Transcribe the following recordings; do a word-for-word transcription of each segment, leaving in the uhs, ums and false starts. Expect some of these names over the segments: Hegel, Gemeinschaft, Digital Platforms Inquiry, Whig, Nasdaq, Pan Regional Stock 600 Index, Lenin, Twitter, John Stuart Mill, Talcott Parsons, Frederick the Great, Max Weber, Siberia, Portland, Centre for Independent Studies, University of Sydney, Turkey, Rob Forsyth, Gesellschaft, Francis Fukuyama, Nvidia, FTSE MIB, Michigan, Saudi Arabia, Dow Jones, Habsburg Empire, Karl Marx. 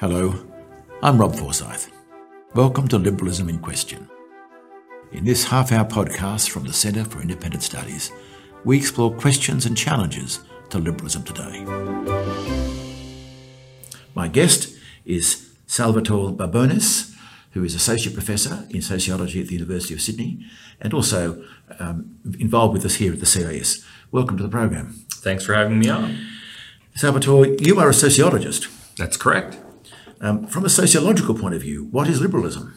Hello, I'm Rob Forsyth. Welcome to Liberalism in Question. In this half-hour podcast from the Centre for Independent Studies, we explore questions and challenges to liberalism today. My guest is Salvatore Babones, who is Associate Professor in Sociology at the University of Sydney and also um, involved with us here at the C I S. Welcome to the program. Thanks for having me on. Salvatore, you are a sociologist. That's correct. Um, from a sociological point of view, what is liberalism?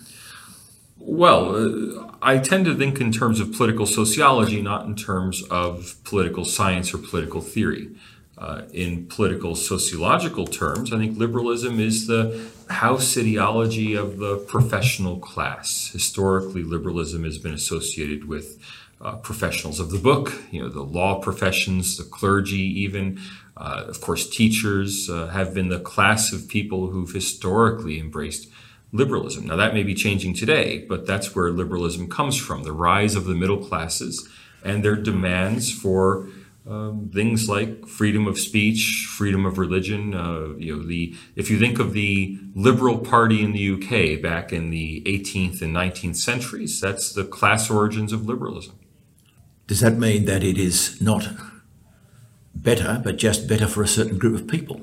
Well, uh, I tend to think in terms of political sociology, not in terms of political science or political theory. Uh, in political sociological terms, I think liberalism is the house ideology of the professional class. Historically, liberalism has been associated with uh, professionals of the book, you know, the law professions, the clergy even. Uh, of course, teachers uh, have been the class of people who've historically embraced liberalism. Now, that may be changing today, but that's where liberalism comes from, the rise of the middle classes and their demands for Um, things like freedom of speech, freedom of religion. Uh, you know, the if you think of the Liberal Party in the U K back in the eighteenth and nineteenth centuries, that's the class origins of liberalism. Does that mean that it is not better, but just better for a certain group of people?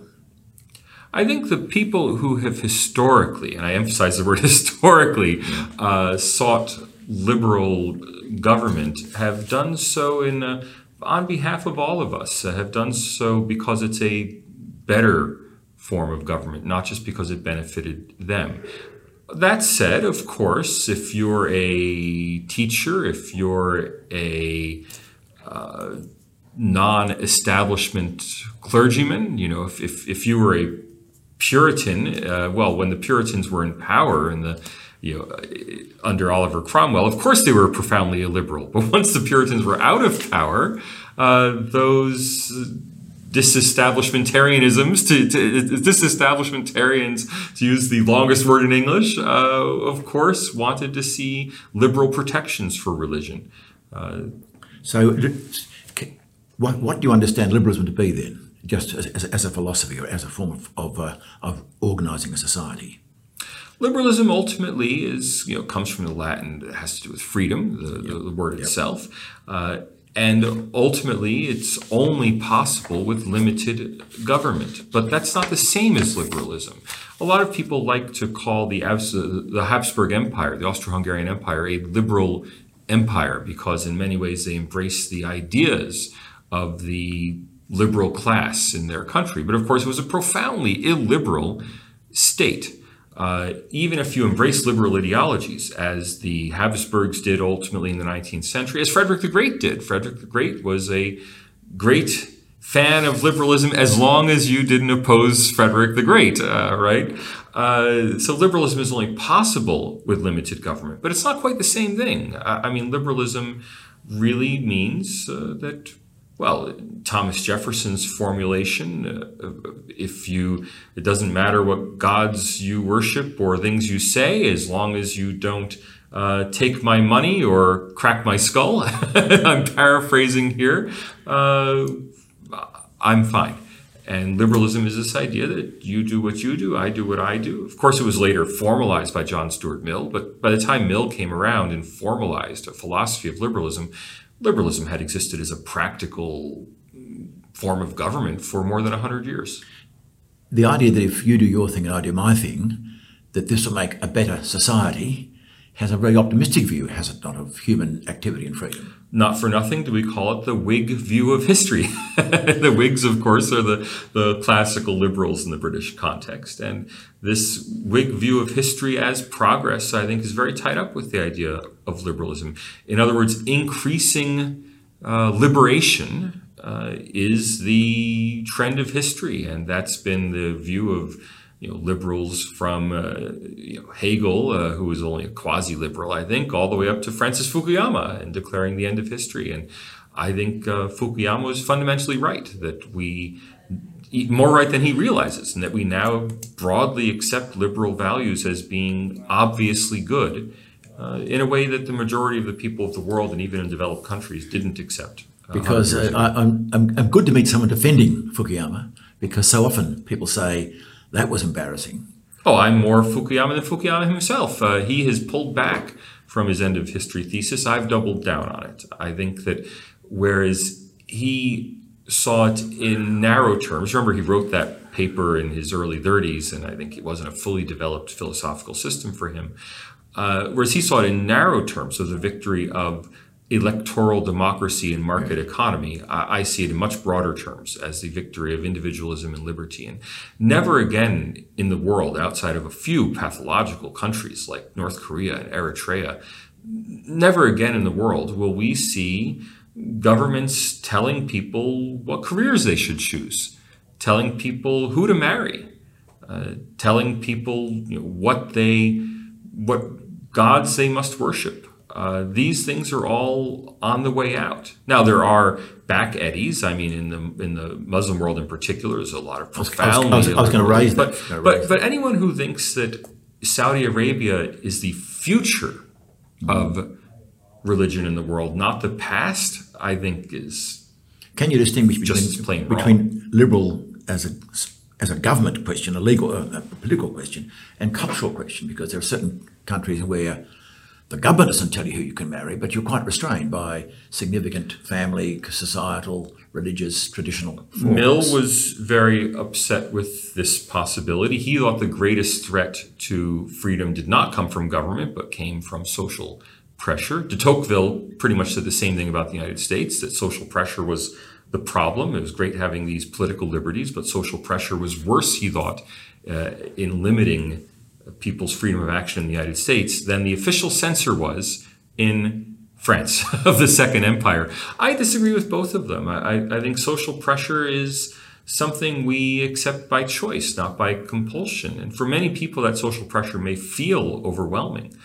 I think the people who have historically, and I emphasize the word historically, uh, sought liberal government have done so in a on behalf of all of us, uh, have done so because it's a better form of government, not just because it benefited them. That said, of course, if you're a teacher, if you're a uh, non-establishment clergyman, you know, if, if, if you were a Puritan, uh, well, when the Puritans were in power in the You know, under Oliver Cromwell, of course they were profoundly illiberal. But once the Puritans were out of power, uh, those disestablishmentarianisms, to, to, disestablishmentarians, to use the longest word in English, uh, of course wanted to see liberal protections for religion. Uh, so what, what do you understand liberalism to be then, just as, as a philosophy or as a form of, of, uh, of organising a society? Liberalism ultimately is, you know, comes from the Latin. It has to do with freedom, the, yep. the word yep. itself. Uh, and ultimately, it's only possible with limited government. But that's not the same as liberalism. A lot of people like to call the, the Habsburg Empire, the Austro-Hungarian Empire, a liberal empire because in many ways they embrace the ideas of the liberal class in their country. But of course, it was a profoundly illiberal state. Uh, even if you embrace liberal ideologies, as the Habsburgs did ultimately in the nineteenth century, as Frederick the Great did. Frederick the Great was a great fan of liberalism as long as you didn't oppose Frederick the Great, uh, right? Uh, so liberalism is only possible with limited government, but it's not quite the same thing. I, I mean, liberalism really means uh, that... Well, Thomas Jefferson's formulation, uh, if you, it doesn't matter what gods you worship or things you say, as long as you don't uh, take my money or crack my skull, I'm paraphrasing here, uh, I'm fine. And liberalism is this idea that you do what you do, I do what I do. Of course, it was later formalized by John Stuart Mill, but by the time Mill came around and formalized a philosophy of liberalism, liberalism had existed as a practical form of government for more than one hundred years. The idea that if you do your thing and I do my thing, that this will make a better society has a very optimistic view, has it not, of human activity and freedom? Not for nothing do we call it the Whig view of history. The Whigs, of course, are the, the classical liberals in the British context. And this Whig view of history as progress, I think, is very tied up with the idea of liberalism. In other words, increasing uh, liberation uh, is the trend of history. And that's been the view of You know, liberals from uh, you know, Hegel, uh, who was only a quasi-liberal, I think, all the way up to Francis Fukuyama and declaring the end of history. And I think uh, Fukuyama was fundamentally right, that we, more right than he realizes, and that we now broadly accept liberal values as being obviously good uh, in a way that the majority of the people of the world and even in developed countries didn't accept. Uh, because uh, I, I'm, I'm good to meet someone defending Fukuyama, because so often people say, that was embarrassing. Oh, I'm more Fukuyama than Fukuyama himself. Uh, he has pulled back from his end of history thesis. I've doubled down on it. I think that whereas he saw it in narrow terms, remember he wrote that paper in his early thirties, and I think it wasn't a fully developed philosophical system for him. Uh, whereas he saw it in narrow terms of the victory of electoral democracy and market economy, I, I see it in much broader terms as the victory of individualism and liberty. And never again in the world, outside of a few pathological countries like North Korea and Eritrea, never again in the world will we see governments telling people what careers they should choose, telling people who to marry, uh, telling people you know, what they, what gods they must worship. Uh, these things are all on the way out. Now, there are back eddies. I mean, in the in the Muslim world in particular, there's a lot of profound. I was, was, was going to raise that. But, but, but, but anyone who thinks that Saudi Arabia is the future mm. of religion in the world, not the past, I think is Can you distinguish between, between liberal as a, as a government question, a legal, a political question, and cultural question? Because there are certain countries where the government doesn't tell you who you can marry, but you're quite restrained by significant family, societal, religious, traditional forms. Mill was very upset with this possibility. He thought the greatest threat to freedom did not come from government, but came from social pressure. De Tocqueville pretty much said the same thing about the United States, that social pressure was the problem. It was great having these political liberties, but social pressure was worse, he thought, uh, in limiting people's freedom of action in the United States than the official censor was in France of the Second Empire. I disagree with both of them. I, I think social pressure is something we accept by choice, not by compulsion. And for many people, that social pressure may feel overwhelming.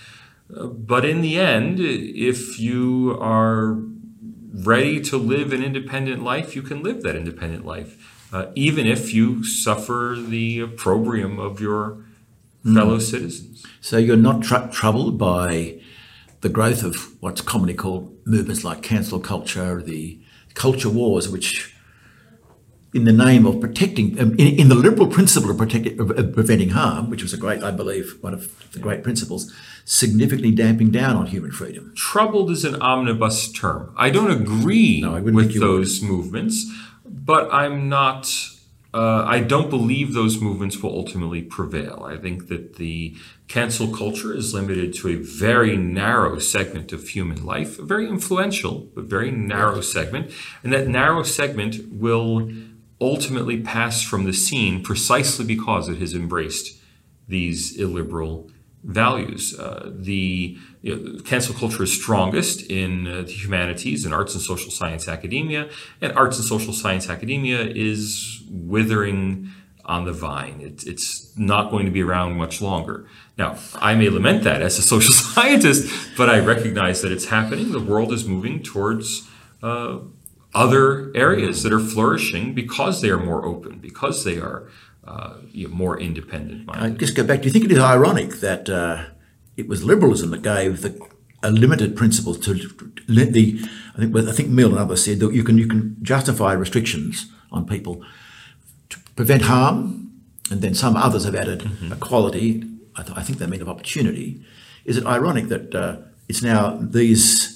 But in the end, if you are ready to live an independent life, you can live that independent life, uh, even if you suffer the opprobrium of your fellow citizens. So you're not tr- troubled by the growth of what's commonly called movements like cancel culture, the culture wars, which in the name of protecting, in, in the liberal principle of, protecting, of preventing harm, which was a great, I believe, one of the yeah. great principles, significantly damping down on human freedom. Troubled is an omnibus term. I don't agree no, I with those would. movements, but I'm not... Uh, I don't believe those movements will ultimately prevail. I think that the cancel culture is limited to a very narrow segment of human life, a very influential, but very narrow segment. And that narrow segment will ultimately pass from the scene precisely because it has embraced these illiberal values. Uh, the you know, cancel culture is strongest in uh, the humanities and arts and social science academia, and arts and social science academia is withering on the vine. It, it's not going to be around much longer. Now, I may lament that as a social scientist, but I recognize that it's happening. The world is moving towards uh, other areas that are flourishing because they are more open, because they are Uh, you know, more independent minded. I just go back. Do you think it is ironic that uh, it was liberalism that gave the a limited principle to, to let the? I think I think Mill and others said that you can you can justify restrictions on people to prevent harm, and then some others have added mm-hmm. equality. I, th- I think they mean of opportunity. Is it ironic that uh, it's now these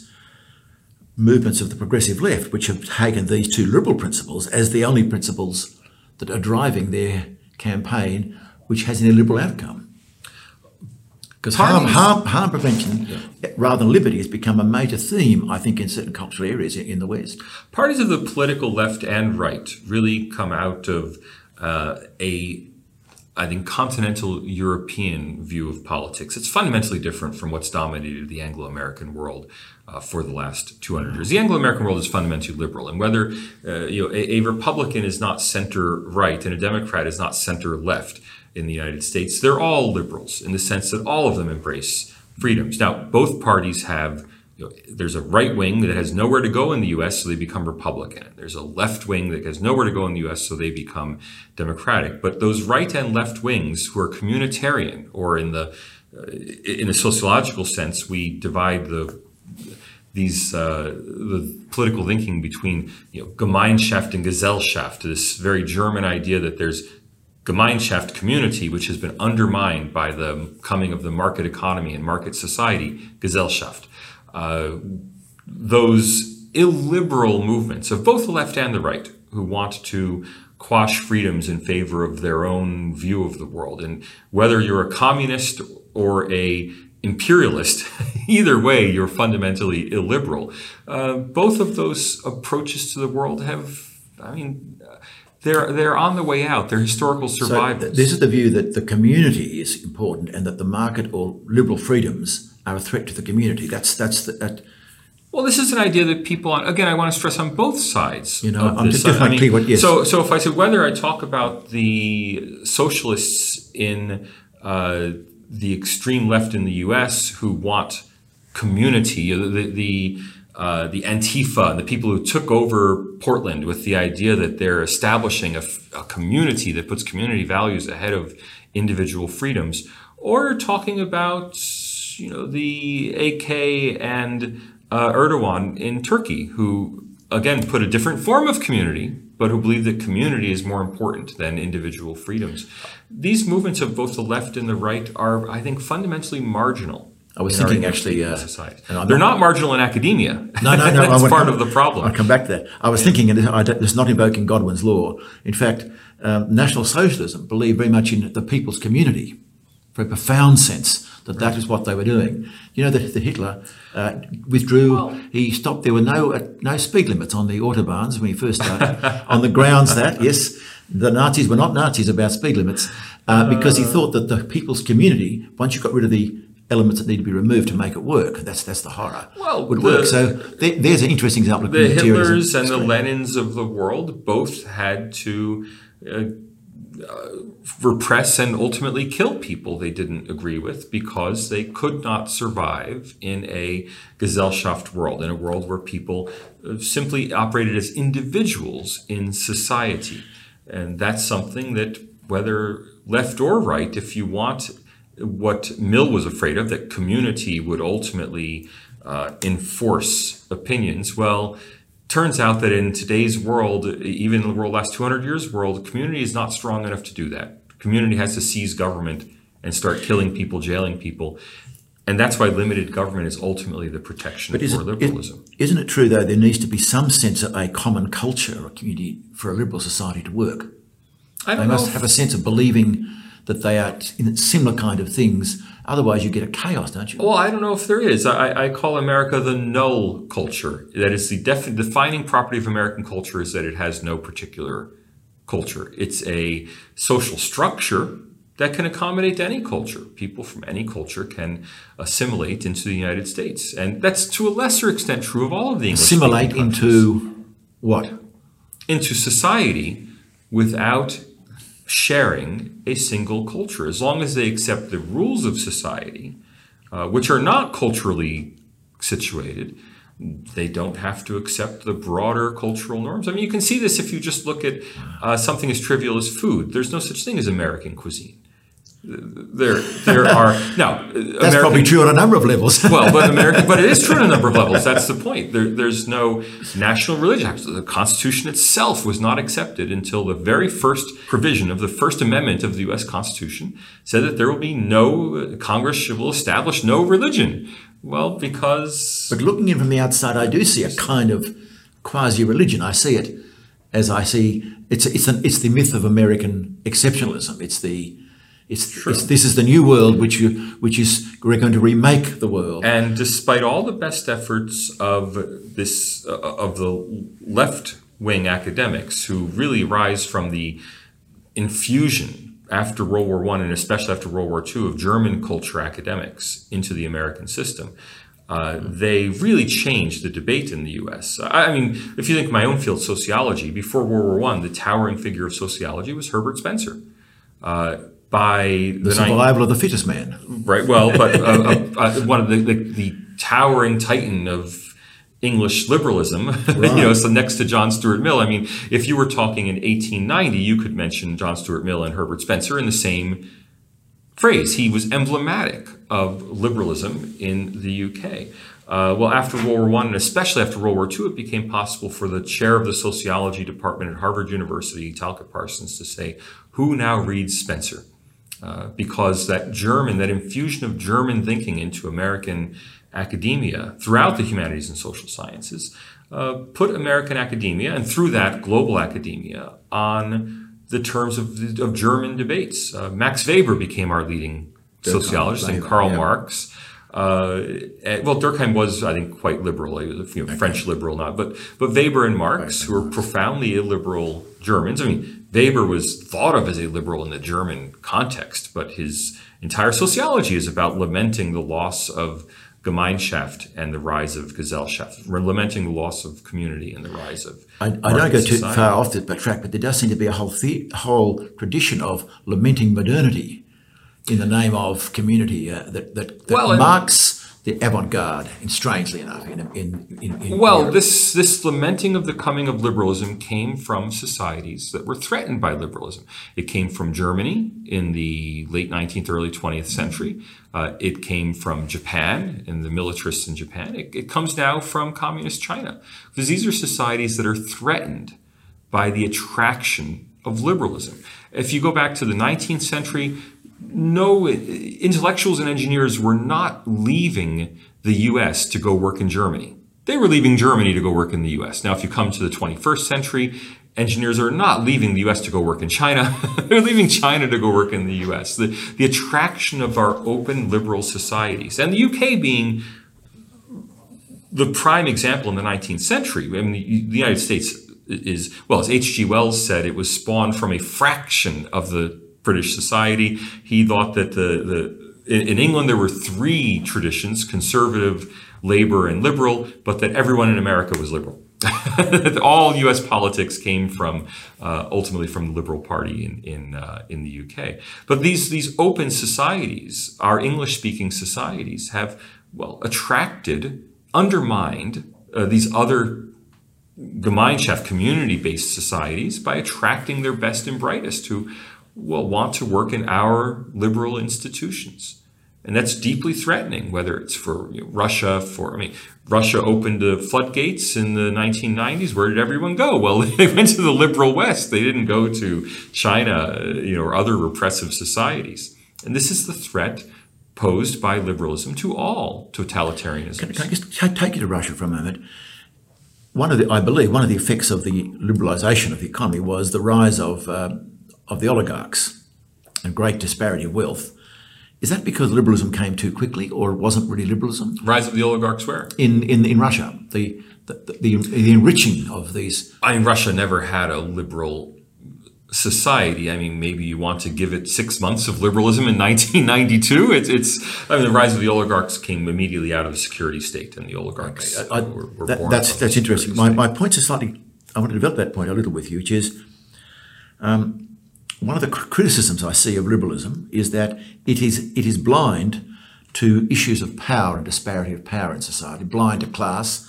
movements of the progressive left which have taken these two liberal principles as the only principles that are driving their campaign, which has an illiberal outcome? Because harm, harm, harm prevention yeah. rather than liberty has become a major theme, I think, in certain cultural areas in the West. Parties of the political left and right really come out of uh, a, I think, continental European view of politics. It's fundamentally different from what's dominated the Anglo-American world Uh, for the last two hundred years. The Anglo-American world is fundamentally liberal, and whether uh, you know a, a Republican is not center-right and a Democrat is not center-left in the United States, they're all liberals in the sense that all of them embrace freedoms. Now, both parties have, you know, there's a right wing that has nowhere to go in the U S, so they become Republican. There's a left wing that has nowhere to go in the U S, so they become Democratic. But those right and left wings who are communitarian, or in the uh, in a sociological sense, we divide the These uh, the political linking between you know, Gemeinschaft and Gesellschaft, this very German idea that there's Gemeinschaft community, which has been undermined by the coming of the market economy and market society, Gesellschaft. Uh, those illiberal movements of both the left and the right who want to quash freedoms in favor of their own view of the world. And whether you're a communist or a imperialist, either way, you're fundamentally illiberal. Uh, both of those approaches to the world have, I mean, They're, they're on the way out. They're historical survivors. So th- this is the view that the community is important and that the market or liberal freedoms are a threat to the community. That's that's the, that. Well, this is an idea that people on, again, I want to stress on both sides. You know, of I'm this. Just I mean, what, yes. So, so if I said whether I talk about the socialists in uh, the extreme left in the U S who want community, the the Uh, the Antifa and the people who took over Portland with the idea that they're establishing a, a community that puts community values ahead of individual freedoms, or talking about, you know, the A K and uh, Erdogan in Turkey, who again put a different form of community, but who believe that community is more important than individual freedoms. These movements of both the left and the right are, I think, fundamentally marginal. I was thinking actually, uh, they're not marginal in academia. No, no, no. That's part of the problem. I'll come back to that. I was thinking, and it's not invoking Godwin's law. In fact, um, National Socialism believed very much in the people's community, for a profound sense that that is what they were doing. You know, that Hitler uh, withdrew. He stopped. There were no uh, no speed limits on the autobahns when he first started, on the grounds that, yes, the Nazis were not Nazis about speed limits, uh, because he thought that the people's community, once you got rid of the elements that need to be removed to make it work. That's that's the horror. Well, would the, work. So there, there's an interesting example. The Hitlers and the Lenins of the world both had to uh, uh, repress and ultimately kill people they didn't agree with because they could not survive in a Gesellschaft world, in a world where people simply operated as individuals in society. And that's something that, whether left or right, if you want what Mill was afraid of, that community would ultimately uh, enforce opinions. Well, turns out that in today's world, even in the world last two hundred years world, community is not strong enough to do that. Community has to seize government and start killing people, jailing people. And that's why limited government is ultimately the protection for liberalism. Isn't it true, though, there needs to be some sense of a common culture or community for a liberal society to work? I don't know. They must have a sense of believing that they are in similar kind of things. Otherwise, you get a chaos, don't you? Well, I don't know if there is. I, I call America the null culture. That is the def- defining property of American culture is that it has no particular culture. It's a social structure that can accommodate any culture. People from any culture can assimilate into the United States. And that's to a lesser extent true of all of the English Assimilate into what? Into society without sharing a single culture, as long as they accept the rules of society, uh, which are not culturally situated. They don't have to accept the broader cultural norms. I mean, you can see this if you just look at uh, something as trivial as food. There's no such thing as American cuisine. There, there are now. That's American, probably true on a number of levels. well, but American, but it is true on a number of levels. That's the point. There, there's no national religion. The Constitution itself was not accepted until the very first provision of the First Amendment of the U S Constitution said that there will be no Congress will establish no religion. Well, because but looking in from the outside, I do see a kind of quasi-religion. I see it as I see it's it's an, it's the myth of American exceptionalism. It's the It's, sure. it's, this is the new world, which you, which is we're going to remake the world. And despite all the best efforts of this uh, of the left-wing academics, who really rise from the infusion after World War One and especially after World War Two of German culture academics into the American system, uh, they really changed the debate in the U S. I, I mean, if you think of my own field, sociology, before World War One, the towering figure of sociology was Herbert Spencer. Uh, By the, the survival of the fittest man, right? Well, but uh, uh, uh, one of the, the, the towering titan of English liberalism, right. You know, so next to John Stuart Mill. I mean, if you were talking in eighteen ninety, you could mention John Stuart Mill and Herbert Spencer in the same phrase. He was emblematic of liberalism in the U K. Uh, well, after World War One, and especially after World War Two, it became possible for the chair of the sociology department at Harvard University, Talcott Parsons, to say, who now reads Spencer? Uh, because that German, that infusion of German thinking into American academia throughout the humanities and social sciences uh, put American academia, and through that global academia, on the terms of, of German debates. Uh, Max Weber became our leading Durkheim, sociologist, and Karl yeah. Marx. Uh, well, Durkheim was, I think, quite liberal. He was a you know, okay. French liberal, not but but Weber and Marx, right. who were profoundly illiberal Germans. I mean, Weber was thought of as a liberal in the German context, but his entire sociology is about lamenting the loss of Gemeinschaft and the rise of Gesellschaft. We're lamenting the loss of community and the rise of I, I don't go society. Too far off the track, but there does seem to be a whole the, whole tradition of lamenting modernity in the name of community uh, that, that, that well, marks the avant-garde, and strangely enough, in in, in, in well, Europe. this this lamenting of the coming of liberalism came from societies that were threatened by liberalism. It came from Germany in the late nineteenth, early twentieth century. Uh, it came from Japan and the militarists in Japan. It, it comes now from communist China, because these are societies that are threatened by the attraction of liberalism. If you go back to the nineteenth century, no, intellectuals and engineers were not leaving the U S to go work in Germany. They were leaving Germany to go work in the U S. Now, if you come to the twenty-first century, engineers are not leaving the U S to go work in China. They're leaving China to go work in the U S. The, the attraction of our open liberal societies, and the U K being the prime example in the nineteenth century. I mean, the, the United States is, well, as H G Wells said, it was spawned from a fraction of the British society. He thought that the, the in England there were three traditions: conservative, labor, and liberal, but that everyone in America was liberal. All U S politics came from uh, ultimately from the Liberal Party in in, uh, in the U K. But these these open societies, our English-speaking societies, have well attracted, undermined uh, these other Gemeinschaft, community-based societies by attracting their best and brightest to. Well, want to work in our liberal institutions. And that's deeply threatening, whether it's for you know, Russia, for, I mean, Russia opened the floodgates in the nineteen nineties. Where did everyone go? Well, they went to the liberal West. They didn't go to China, you know, or other repressive societies. And this is the threat posed by liberalism to all totalitarianisms. Can, can I just take you to Russia for a moment? One of the, I believe, one of the effects of the liberalization of the economy was the rise of, uh, of the oligarchs and great disparity of wealth. Is that because liberalism came too quickly, or it wasn't really liberalism? Rise of the oligarchs where? In in, in Russia, the the, the the enriching of these... I mean, Russia never had a liberal society. I mean, maybe you want to give it six months of liberalism in nineteen ninety-two. It's, it's I mean, the rise of the oligarchs came immediately out of the security state, and the oligarchs okay. I, I, were, were that, born... That's, that's interesting. My, my points are slightly... I want to develop that point a little with you, which is... Um, One of the criticisms I see of liberalism is that it is it is blind to issues of power and disparity of power in society, blind to class,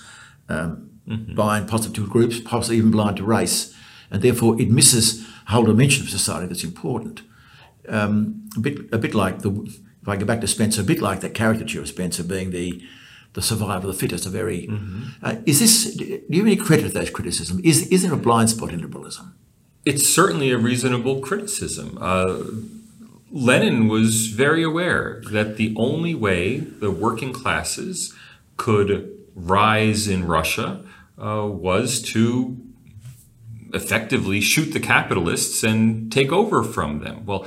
um, mm-hmm. blind possibly to groups, possibly even blind to race, and therefore it misses a whole dimension of society that's important. Um, a bit a bit like the if I go back to Spencer, a bit like that caricature of Spencer being the the survival of the fittest. A very mm-hmm. uh, is this? Do you have any credit to that criticism? Is is there a blind spot in liberalism? It's certainly a reasonable criticism. Uh, Lenin was very aware that the only way the working classes could rise in Russia uh, was to effectively shoot the capitalists and take over from them. Well,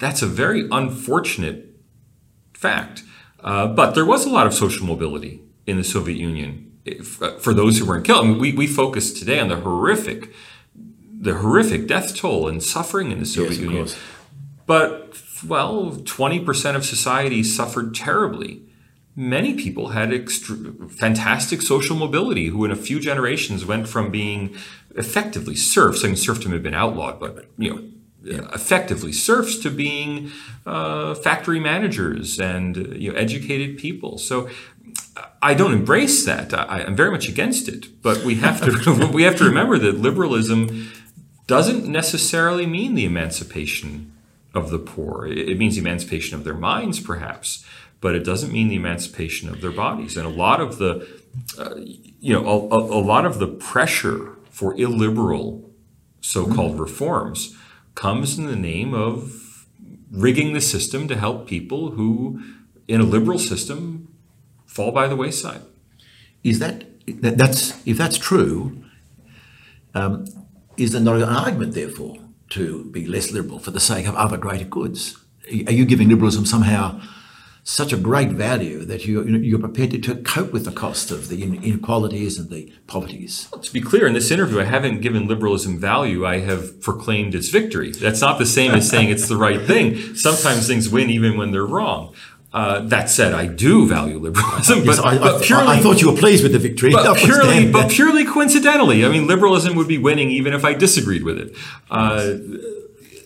that's a very unfortunate fact. Uh, but there was a lot of social mobility in the Soviet Union if, uh, for those who weren't killed. I mean, we, we focus today on the horrific the horrific death toll and suffering in the Soviet yes, Union. Course. But, well, twenty percent of society suffered terribly. Many people had ext- fantastic social mobility who in a few generations went from being effectively serfs. I mean, serfdom had been outlawed, but, you know, yeah. effectively serfs to being uh, factory managers and, you know, educated people. So I don't embrace that. I, I'm very much against it. But we have to we have to remember that liberalism doesn't necessarily mean the emancipation of the poor. It means the emancipation of their minds, perhaps. but it doesn't mean the emancipation of their bodies. And a lot of the, uh, you know, a, a lot of the pressure for illiberal so-called reforms comes in the name of rigging the system to help people who, in a liberal system, fall by the wayside. Is that, that's, if that's true, um, is there not an argument, therefore, to be less liberal for the sake of other greater goods? Are you giving liberalism somehow such a great value that you, you're prepared to, to cope with the cost of the inequalities and the poverties? Well, to be clear, in this interview, I haven't given liberalism value. I have proclaimed its victory. That's not the same as saying it's the right thing. Sometimes things win even when they're wrong. Uh, that said, I do value liberalism, but, yes, I, but purely, I, I thought you were pleased with the victory. But purely, but purely coincidentally, I mean, liberalism would be winning even if I disagreed with it. Uh,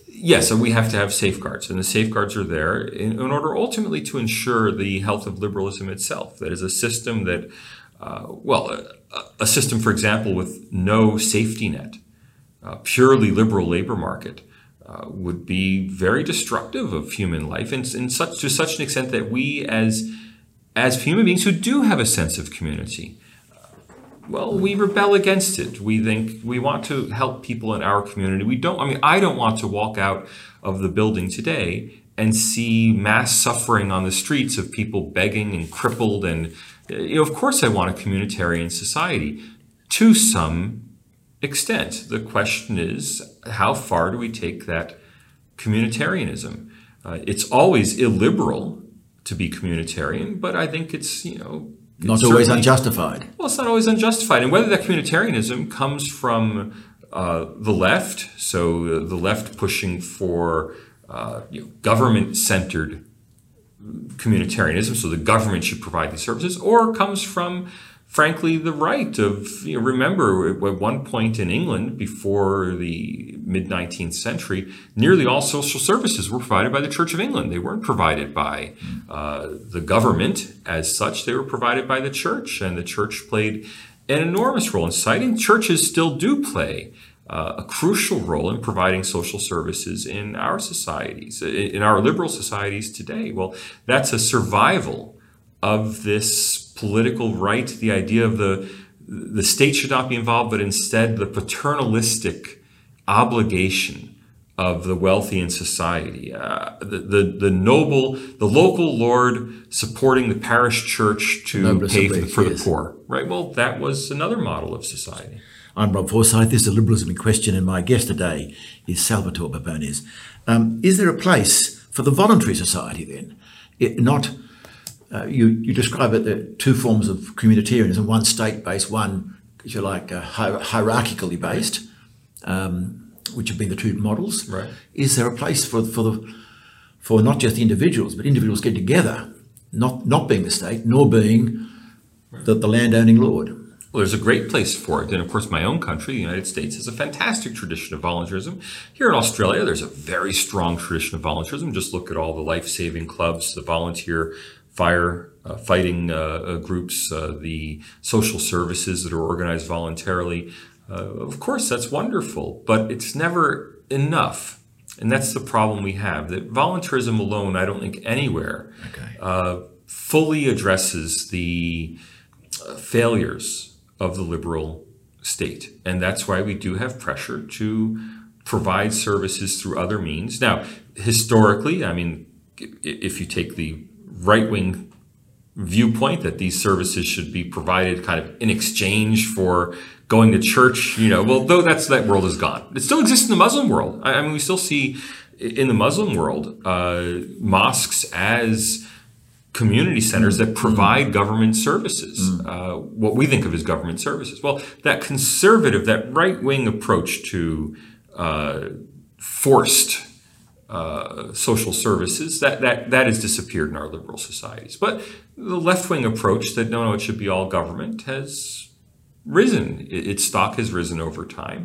yes, and we have to have safeguards, and the safeguards are there in, in order ultimately to ensure the health of liberalism itself. That is a system that, uh, well, a, a system, for example, with no safety net, uh, purely liberal labor market, Uh, would be very destructive of human life, and in such to such an extent that we, as as human beings who do have a sense of community, uh, well, we rebel against it. We think we want to help people in our community. We don't. I mean, I don't want to walk out of the building today and see mass suffering on the streets of people begging and crippled. And you know, of course, I want a communitarian society to some extent. The question is, how far do we take that communitarianism? Uh, it's always illiberal to be communitarian, but I think it's, you know... It's not always unjustified. Well, it's not always unjustified. And whether that communitarianism comes from uh, the left, so the left pushing for uh, you know, government-centered communitarianism, so the government should provide these services, or comes from... frankly, the right of, you know, remember at one point in England before the mid nineteenth century, nearly all social services were provided by the Church of England. They weren't provided by uh, the government as such. They were provided by the church, and the church played an enormous role in citing. Churches still do play uh, a crucial role in providing social services in our societies, in our liberal societies today. Well, that's a survival of this political right, the idea of the the state should not be involved, but instead the paternalistic obligation of the wealthy in society, uh, the, the the noble, the local lord supporting the parish church to Noblest pay for, for the poor. Right. Well, that was another model of society. I'm Rob Forsyth. This is Liberalism in Question, and my guest today is Salvatore Babones. Um, is there a place for the voluntary society then? It, not. Uh, you, you describe it, the two forms of communitarianism, one state-based, one, if you like, uh, hier- hierarchically based, um, which have been the two models. Right. Is there a place for for the for not just individuals, but individuals getting together, not not being the state, nor being right. the, the land-owning lord? Well, there's a great place for it. And of course, my own country, the United States, has a fantastic tradition of volunteerism. Here in Australia, there's a very strong tradition of volunteerism. Just look at all the life-saving clubs, the volunteer fire uh, fighting uh, uh, groups, uh, the social services that are organized voluntarily. Uh, of course, that's wonderful, but it's never enough. And that's the problem we have, that volunteerism alone, I don't think anywhere okay. uh, fully addresses the uh, failures of the liberal state. And that's why we do have pressure to provide services through other means. Now, historically, I mean, if you take the right-wing viewpoint that these services should be provided kind of in exchange for going to church, you know, well, though that's, that world is gone. It still exists in the Muslim world. I, I mean, we still see in the Muslim world uh, mosques as community centers that provide government services, uh, what we think of as government services. Well, that conservative, that right-wing approach to uh, forced Uh, social services, that, that, that has disappeared in our liberal societies. But the left-wing approach that, no, no, it should be all government has risen. It, its stock has risen over time.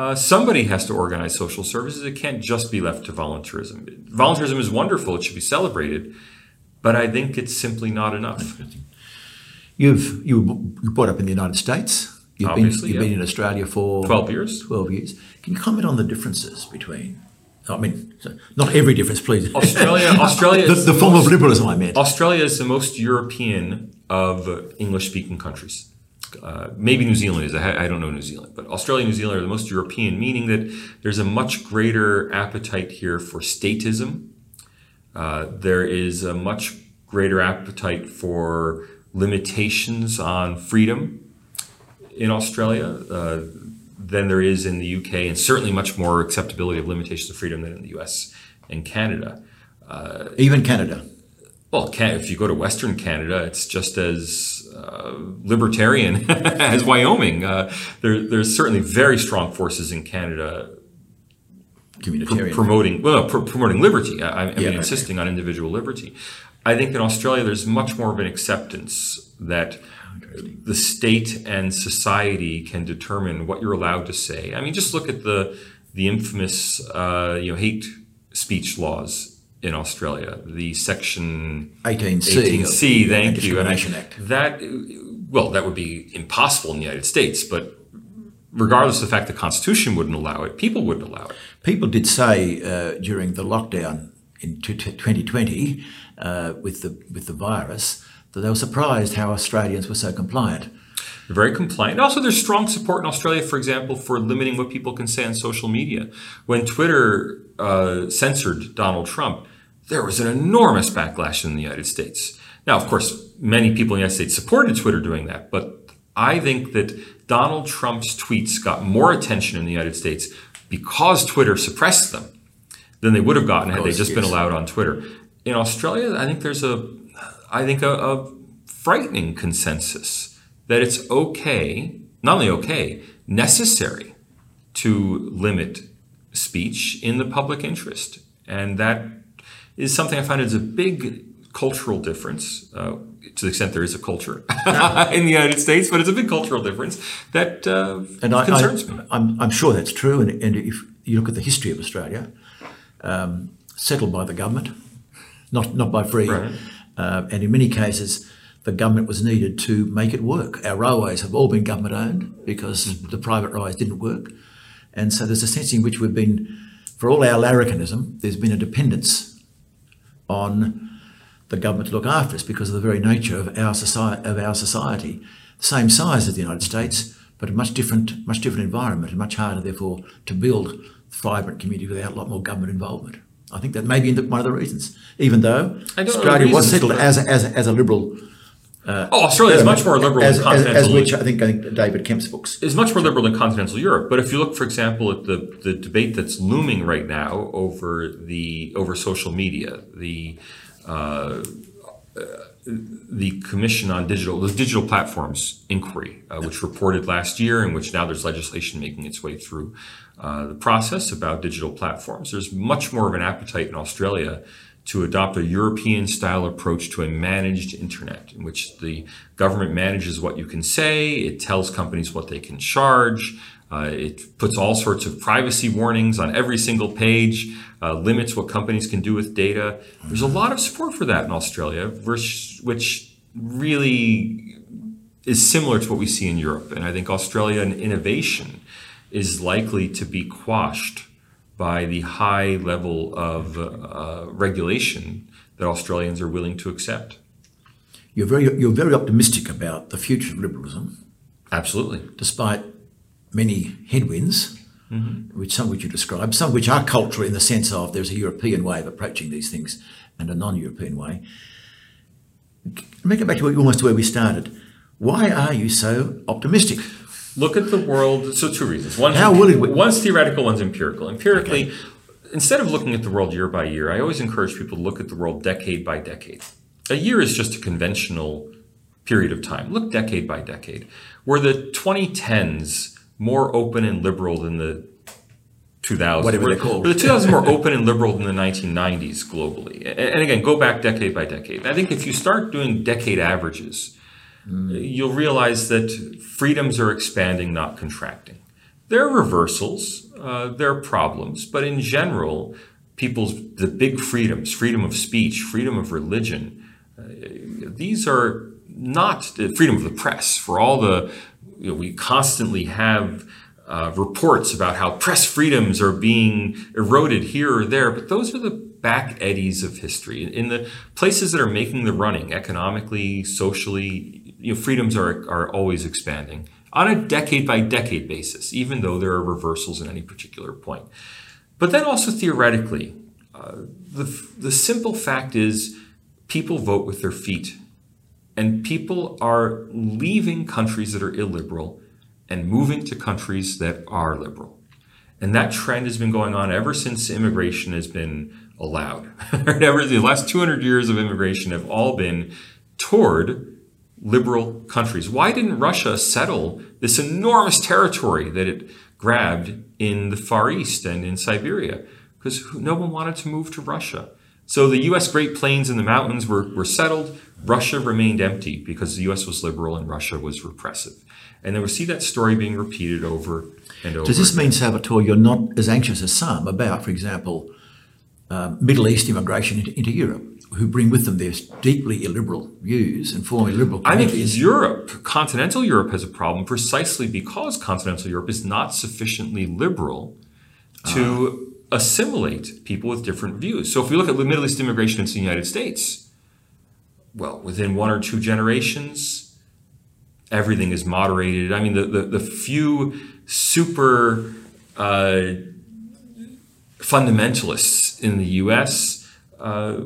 Uh, somebody has to organize social services. It can't just be left to volunteerism. Volunteerism is wonderful. It should be celebrated. But I think it's simply not enough. You've, you were brought up in the United States. You've Obviously, been, You've yeah. been in Australia for... twelve years. twelve years. Can you comment on the differences between... I mean, not every difference, please. Australia, Australia, the, the form most, of liberalism I meant. Australia is the most European of English-speaking countries. Uh, maybe New Zealand is. I, I don't know New Zealand, but Australia and New Zealand are the most European, meaning that there's a much greater appetite here for statism. Uh, there is a much greater appetite for limitations on freedom in Australia uh, than there is in the U K, and certainly much more acceptability of limitations of freedom than in the U S and Canada. Uh, Even Canada. Well, if you go to Western Canada, it's just as uh, libertarian as Wyoming. Uh, there, there's certainly very strong forces in Canada pr- promoting well, pr- promoting liberty. I, I mean, yeah, insisting okay. on individual liberty. I think in Australia, there's much more of an acceptance that the state and society can determine what you're allowed to say. I mean, just look at the the infamous uh, you know hate speech laws. In Australia, the Section eighteen C, thank you, and Act. That well, that would be impossible in the United States. But regardless of the fact, the Constitution wouldn't allow it. People wouldn't allow it. People did say uh, during the lockdown in twenty twenty uh, with the with the virus that they were surprised how Australians were so compliant. They're very compliant. Also, there's strong support in Australia, for example, for limiting what people can say on social media. When Twitter uh, censored Donald Trump, there was an enormous backlash in the United States. Now, of course, many people in the United States supported Twitter doing that, but I think that Donald Trump's tweets got more attention in the United States because Twitter suppressed them than they would have gotten had they just been allowed on Twitter. In Australia, I think there's a, I think a, a frightening consensus that it's okay, not only okay, necessary to limit speech in the public interest. And that is something I find is a big cultural difference, uh, to the extent there is a culture in the United States, but it's a big cultural difference that uh, and I, concerns I, me. I'm, I'm sure that's true. And, and if you look at the history of Australia, um, settled by the government, not, not by free, right. uh, and in many cases, the government was needed to make it work. Our railways have all been government owned because the private railways didn't work. And so there's a sense in which we've been, for all our larrikinism, there's been a dependence on the government to look after us because of the very nature of our society. Of our society. Same size as the United States, but a much different, much different environment, and much harder, therefore, to build vibrant community without a lot more government involvement. I think that may be one of the reasons, even though Australia was settled as a, as a, as a liberal. Uh, oh, Australia is much more liberal as, than continental Europe. As which I think, I think David Kemp's books. Is much more liberal than continental Europe. But if you look, for example, at the, the debate that's looming right now over the over social media, the uh, the Commission on Digital the Digital Platforms Inquiry, uh, which reported last year, and which now there's legislation making its way through uh, the process about digital platforms. There's much more of an appetite in Australia to adopt a European-style approach to a managed internet, in which the government manages what you can say, it tells companies what they can charge, uh, it puts all sorts of privacy warnings on every single page, uh, limits what companies can do with data. There's a lot of support for that in Australia, which really is similar to what we see in Europe. And I think Australian innovation is likely to be quashed by the high level of uh, regulation that Australians are willing to accept. You're very you're very optimistic about the future of liberalism. Absolutely. Despite many headwinds, mm-hmm. which some of which you describe, some of which are cultural in the sense of there's a European way of approaching these things and a non-European way. Let me go back to what, almost to where we started. Why are you so optimistic? Look at the world. So two reasons. One, How will it, one's theoretical, one's empirical. Empirically, okay. Instead of looking at the world year by year, I always encourage people to look at the world decade by decade. A year is just a conventional period of time. Look decade by decade. Were the twenty tens more open and liberal than the two thousands? Whatever they're called. Were the two thousands more open and liberal than the nineteen nineties globally? And again, go back decade by decade. I think if you start doing decade averages, you'll realize that freedoms are expanding, not contracting. There are reversals, uh, there are problems, but in general, people's the big freedoms, freedom of speech, freedom of religion, uh, these are not uh, freedom of the press. For all the, you know, we constantly have uh, reports about how press freedoms are being eroded here or there, but those are the back eddies of history. In the places that are making the running, economically, socially, you know, freedoms are, are always expanding on a decade-by-decade basis, even though there are reversals in any particular point. But then also theoretically, uh, the, the simple fact is people vote with their feet, and people are leaving countries that are illiberal and moving to countries that are liberal. And that trend has been going on ever since immigration has been allowed. The last two hundred years of immigration have all been toward liberal countries. Why didn't Russia settle this enormous territory that it grabbed in the Far East and in Siberia? Because no one wanted to move to Russia. So the U S Great Plains and the mountains were, were settled. Russia remained empty because the U S was liberal and Russia was repressive. And then we see that story being repeated over and over. Does this mean, Salvatore, you're not as anxious as some about, for example, uh, Middle East immigration into, into Europe, who bring with them their deeply illiberal views and form illiberal communities? I think Europe, continental Europe, has a problem precisely because continental Europe is not sufficiently liberal to uh. assimilate people with different views. So if we look at Middle East immigration into the United States, well, within one or two generations, everything is moderated. I mean, the, the, the few super uh, fundamentalists in the U S, uh,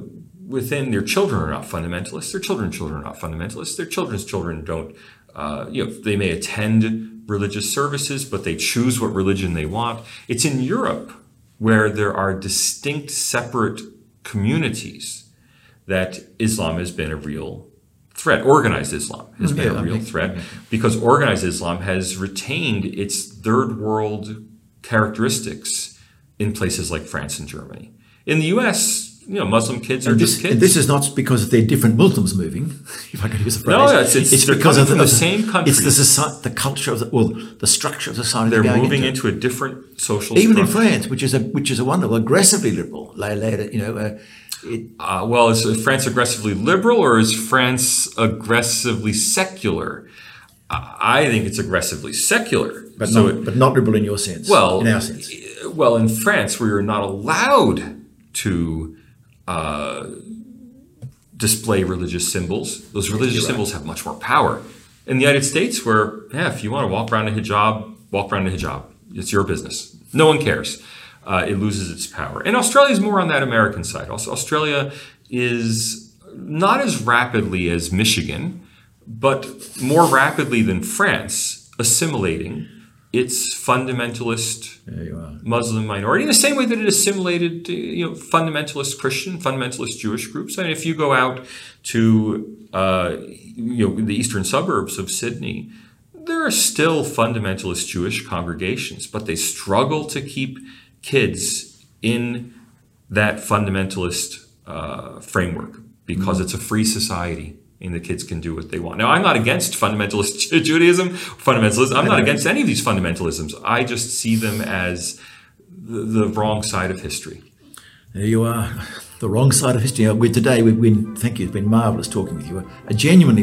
within their children are not fundamentalists, their children's children are not fundamentalists, their children's children don't, uh, you know, they may attend religious services, but they choose what religion they want. It's in Europe where there are distinct, separate communities that Islam has been a real threat. Organized Islam has been a real threat because organized Islam has retained its third world characteristics in places like France and Germany. In the U S, you know, Muslim kids and are this, just kids. This is not because they're different Muslims moving, if I could use the phrase. No, it's, it's, it's because of the, the same country. It's the society, the culture of the, well, the structure of the society. They're, they're moving into. into a different social even structure. Even in France, which is a which is a wonderful, aggressively liberal. Later, you know, uh, it, uh, well, is France aggressively liberal or is France aggressively secular? Uh, I think it's aggressively secular, but so not, it, but not liberal in your sense. Well, in our sense. Well, in France, we are not allowed to Uh, display religious symbols. Those religious You're symbols right. have much more power. In the United States, where yeah, if you want to walk around in hijab, walk around in hijab. It's your business. No one cares. Uh, it loses its power. And Australia is more on that American side. Also, Australia is not as rapidly as Michigan, but more rapidly than France, assimilating its fundamentalist Muslim minority in the same way that it assimilated, you know, fundamentalist Christian, fundamentalist Jewish groups. I mean, if you go out to, uh, you know, the eastern suburbs of Sydney, there are still fundamentalist Jewish congregations, but they struggle to keep kids in that fundamentalist uh, framework because mm-hmm. it's a free society. And the kids can do what they want. Now, I'm not against fundamentalist Judaism, fundamentalism. I'm not against any of these fundamentalisms. I just see them as the, the wrong side of history. There you are, the wrong side of history. We're, today, we've been, thank you, it's been marvellous talking with you. A genuinely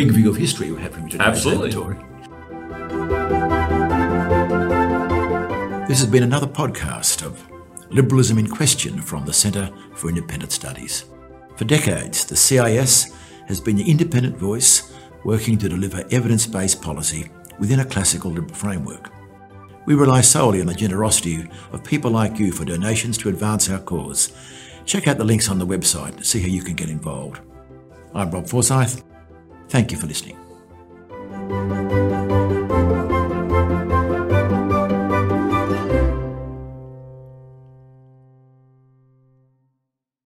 big view of history we have from you today. Absolutely. This has been another podcast of Liberalism in Question from the Centre for Independent Studies. For decades, the C I S has been the independent voice working to deliver evidence-based policy within a classical liberal framework. We rely solely on the generosity of people like you for donations to advance our cause. Check out the links on the website to see how you can get involved. I'm Rob Forsyth. Thank you for listening.